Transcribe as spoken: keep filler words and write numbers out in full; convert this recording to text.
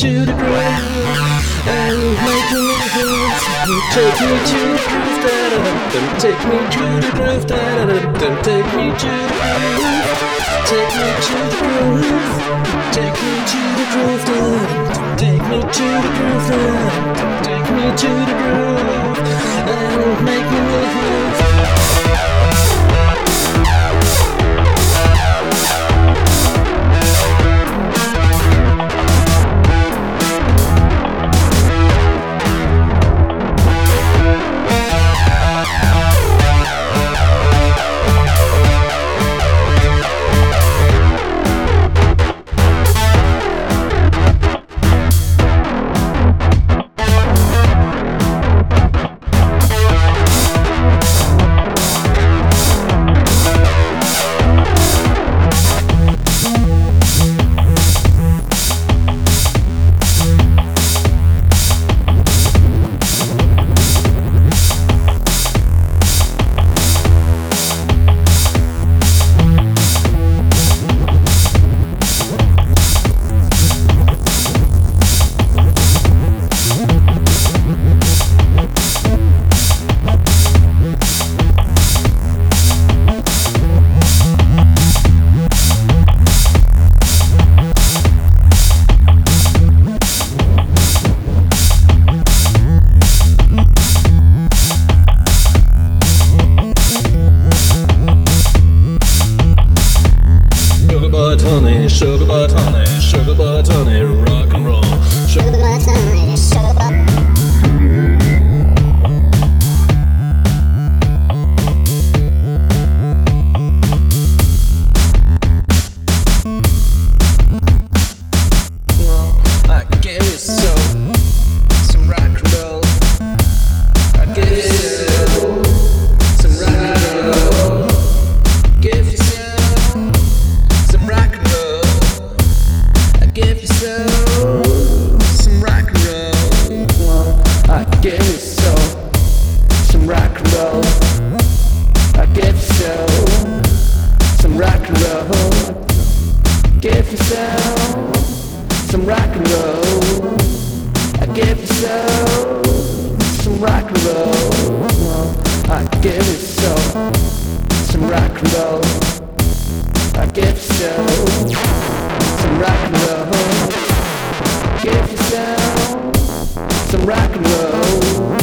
to the ground and make me dance. Take me to the groove, da da da. Take me to the groove, da da da. Take me to the groove. Take me to the groove. Take me to the groove, da da. Take me to the groove, da da. Take me to the groove and make me move. Sugar butt honey, sugar butt honey, rock and roll. Sugar butt honey, sugar butt. I give you so some rock and roll. I give you so some rock and roll. Give you so some rock and roll. Give yourself some rock and roll. I give yourself some rock and roll. I give yourself some rock and roll. Give yourself some rock and roll. I give yourself some rock and roll. I give yourself some rock and roll. I give yourself some rock and roll. Give yourself some rock and roll.